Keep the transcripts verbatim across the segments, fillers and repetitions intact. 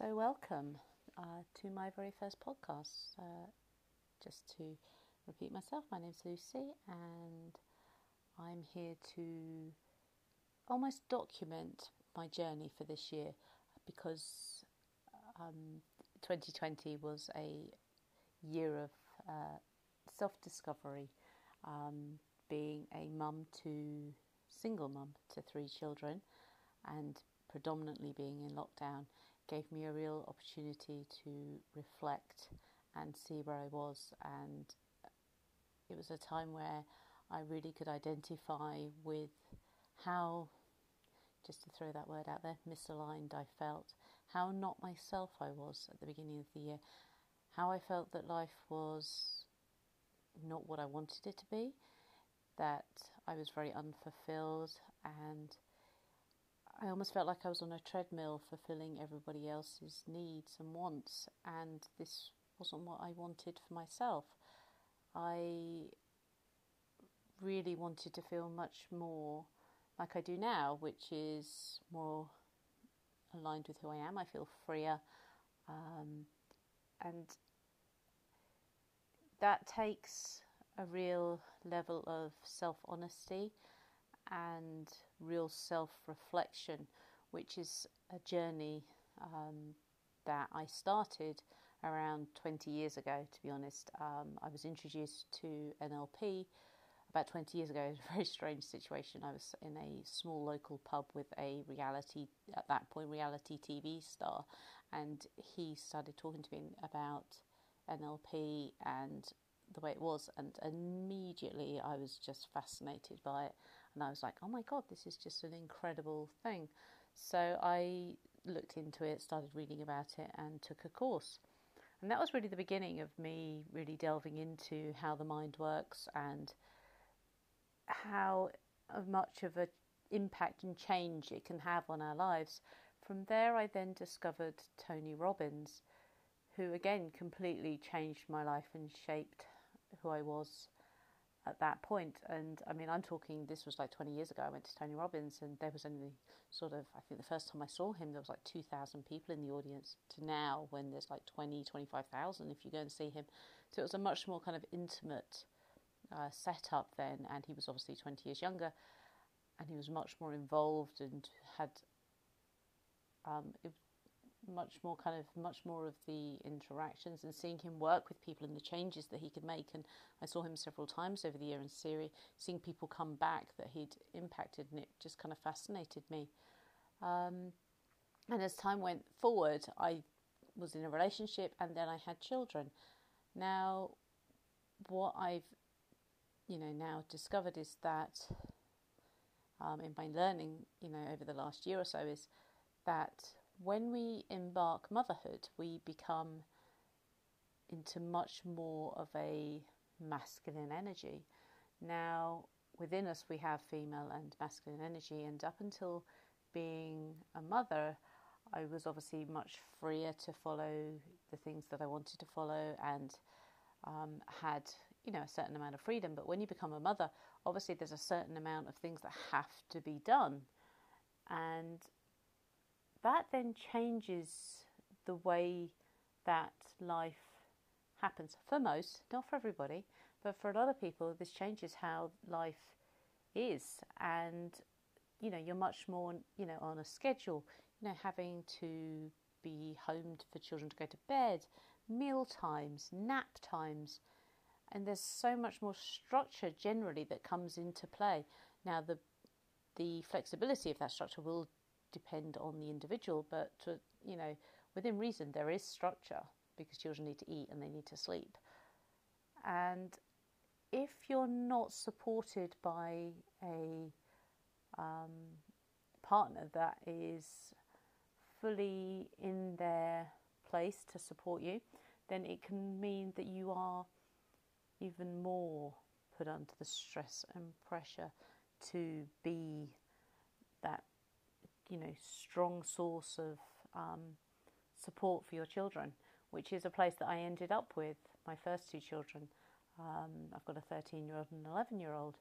So welcome uh, to my very first podcast. Uh, just to repeat myself, my name's Lucy and I'm here to almost document my journey for this year, because um, twenty twenty was a year of uh, self-discovery, um, being a mum to, single mum to three children and predominantly being in lockdown. Gave me a real opportunity to reflect and see where I was, and it was a time where I really could identify with how, just to throw that word out there, misaligned I felt, how not myself I was at the beginning of the year, how I felt that life was not what I wanted it to be, that I was very unfulfilled, and I almost felt like I was on a treadmill fulfilling everybody else's needs and wants, and this wasn't what I wanted for myself. I really wanted to feel much more like I do now, which is more aligned with who I am. I feel freer, um, and that takes a real level of self-honesty and real self-reflection, which is a journey um, that I started around twenty years ago, to be honest. Um, I was introduced to N L P about twenty years ago. It was a very strange situation. I was in a small local pub with a reality, at that point, reality T V star, and he started talking to me about N L P and the way it was, and immediately I was just fascinated by it, and I was like, oh my god, this is just an incredible thing. So I looked into it, started reading about it, and took a course, and that was really the beginning of me really delving into how the mind works and how much of an impact and change it can have on our lives. From there I then discovered Tony Robbins, who again completely changed my life and shaped who I was at that point. And I mean, I'm talking, this was like twenty years ago. I went to Tony Robbins, and there was only sort of, I think the first time I saw him, there was like two thousand people in the audience, to now when there's like twenty, twenty-five thousand if you go and see him. So it was a much more kind of intimate uh, setup then. And he was obviously twenty years younger, and he was much more involved and had um, it, much more kind of much more of the interactions, and seeing him work with people and the changes that he could make. And I saw him several times over the year in Syria, seeing people come back that he'd impacted, and it just kind of fascinated me. Um, and as time went forward, I was in a relationship, and then I had children. Now, what I've, you know, now discovered is that um, in my learning, you know, over the last year or so, is that when we embark motherhood, we become into much more of a masculine energy. Now, within us, we have female and masculine energy, and up until being a mother, I was obviously much freer to follow the things that I wanted to follow, and um, had, you know, a certain amount of freedom. But when you become a mother, obviously there's a certain amount of things that have to be done, and that then changes the way that life happens for most, not for everybody, but for a lot of people, this changes how life is. And, you know, you're much more, you know, on a schedule, you know, having to be home for children to go to bed, meal times, nap times. And there's so much more structure generally that comes into play. Now, the the flexibility of that structure will depend on the individual, but to, you know, within reason there is structure, because children need to eat and they need to sleep. And if you're not supported by a um, partner that is fully in their place to support you, then it can mean that you are even more put under the stress and pressure to be that, you know, strong source of um, support for your children, which is a place that I ended up with my first two children. Um, I've got a thirteen-year-old and an eleven-year-old.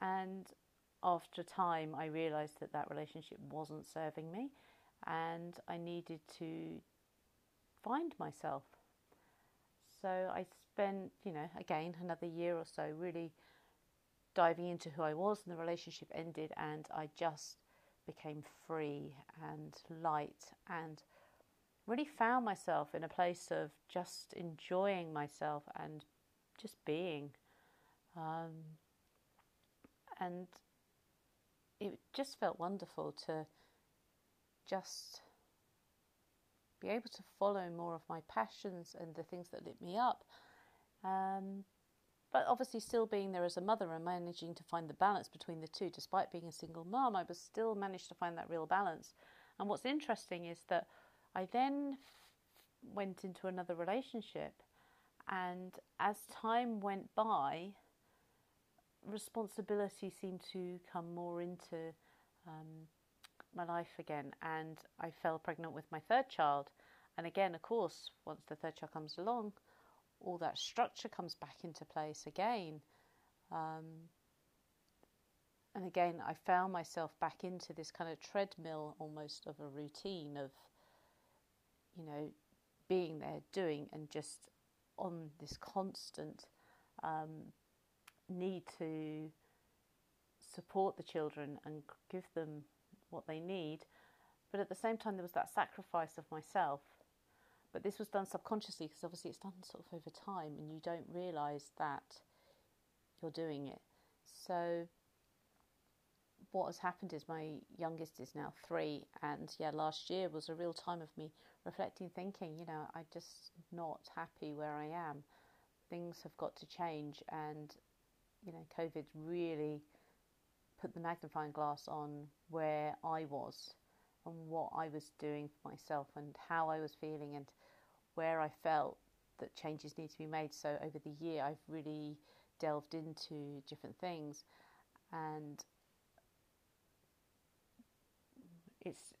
And after time, I realised that that relationship wasn't serving me, and I needed to find myself. So I spent, you know, again, another year or so really diving into who I was, and the relationship ended, and I just became free and light and really found myself in a place of just enjoying myself and just being. Um, and it just felt wonderful to just be able to follow more of my passions and the things that lit me up. Um, but obviously still being there as a mother and managing to find the balance between the two. Despite being a single mum, I was still managed to find that real balance. And what's interesting is that I then f- went into another relationship, and as time went by, responsibility seemed to come more into um, my life again, and I fell pregnant with my third child. And again, of course, once the third child comes along, all that structure comes back into place again. Um, and again, I found myself back into this kind of treadmill almost of a routine of, you know, being there, doing, and just on this constant um, need to support the children and give them what they need. But at the same time, there was that sacrifice of myself. But this was done subconsciously, because obviously it's done sort of over time and you don't realise that you're doing it. So what has happened is my youngest is now three, and yeah, last year was a real time of me reflecting, thinking, you know, I'm just not happy where I am. Things have got to change, and you know, COVID really put the magnifying glass on where I was and what I was doing for myself and how I was feeling and where I felt that changes need to be made. So over the year, I've really delved into different things, and It's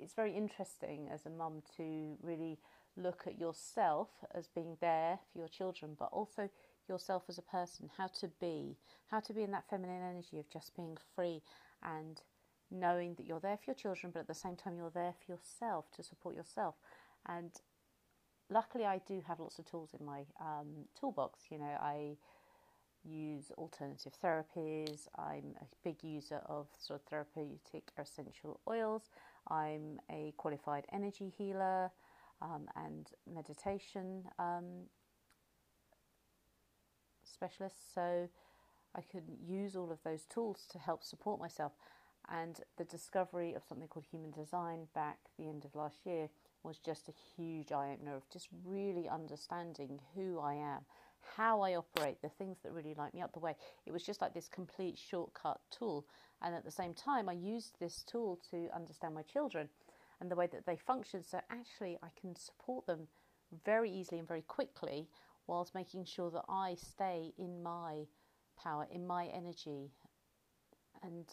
it's very interesting as a mum to really look at yourself as being there for your children, but also yourself as a person, how to be, how to be in that feminine energy of just being free and knowing that you're there for your children, but at the same time you're there for yourself to support yourself. And luckily I do have lots of tools in my um, toolbox. You know, I use alternative therapies. I'm a big user of sort of therapeutic essential oils. I'm a qualified energy healer um, and meditation um, specialist. So I could use all of those tools to help support myself. And the discovery of something called human design back the end of last year was just a huge eye-opener of just really understanding who I am, how I operate, the things that really light me up, the way. It was just like this complete shortcut tool. And at the same time, I used this tool to understand my children and the way that they function. So actually, I can support them very easily and very quickly, whilst making sure that I stay in my power, in my energy, and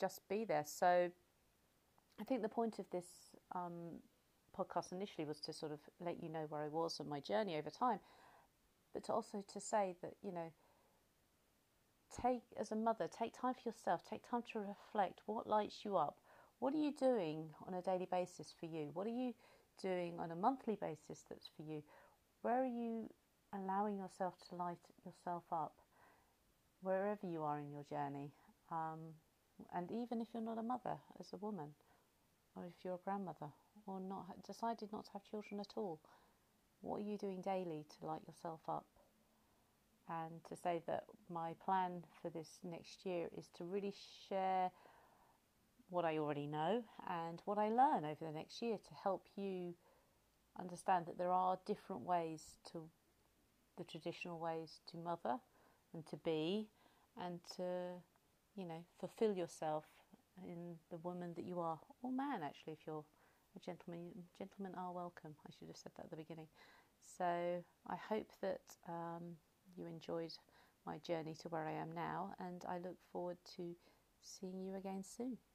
just be there. So I think the point of this um podcast initially was to sort of let you know where I was and my journey over time, but to also to say that, you know, take as a mother, take time for yourself, take time to reflect what lights you up. What are you doing on a daily basis for you? What are you doing on a monthly basis that's for you? Where are you allowing yourself to light yourself up, wherever you are in your journey? Um, and even if you're not a mother, as a woman, or if you're a grandmother, or not decided not to have children at all, what are you doing daily to light yourself up? And to say that my plan for this next year is to really share what I already know and what I learn over the next year to help you understand that there are different ways to the traditional ways to mother and to be, and to, you know, fulfill yourself in the woman that you are, or man, actually, if you're a gentleman, gentlemen are welcome. I should have said that at the beginning. So I hope that um, you enjoyed my journey to where I am now, and I look forward to seeing you again soon.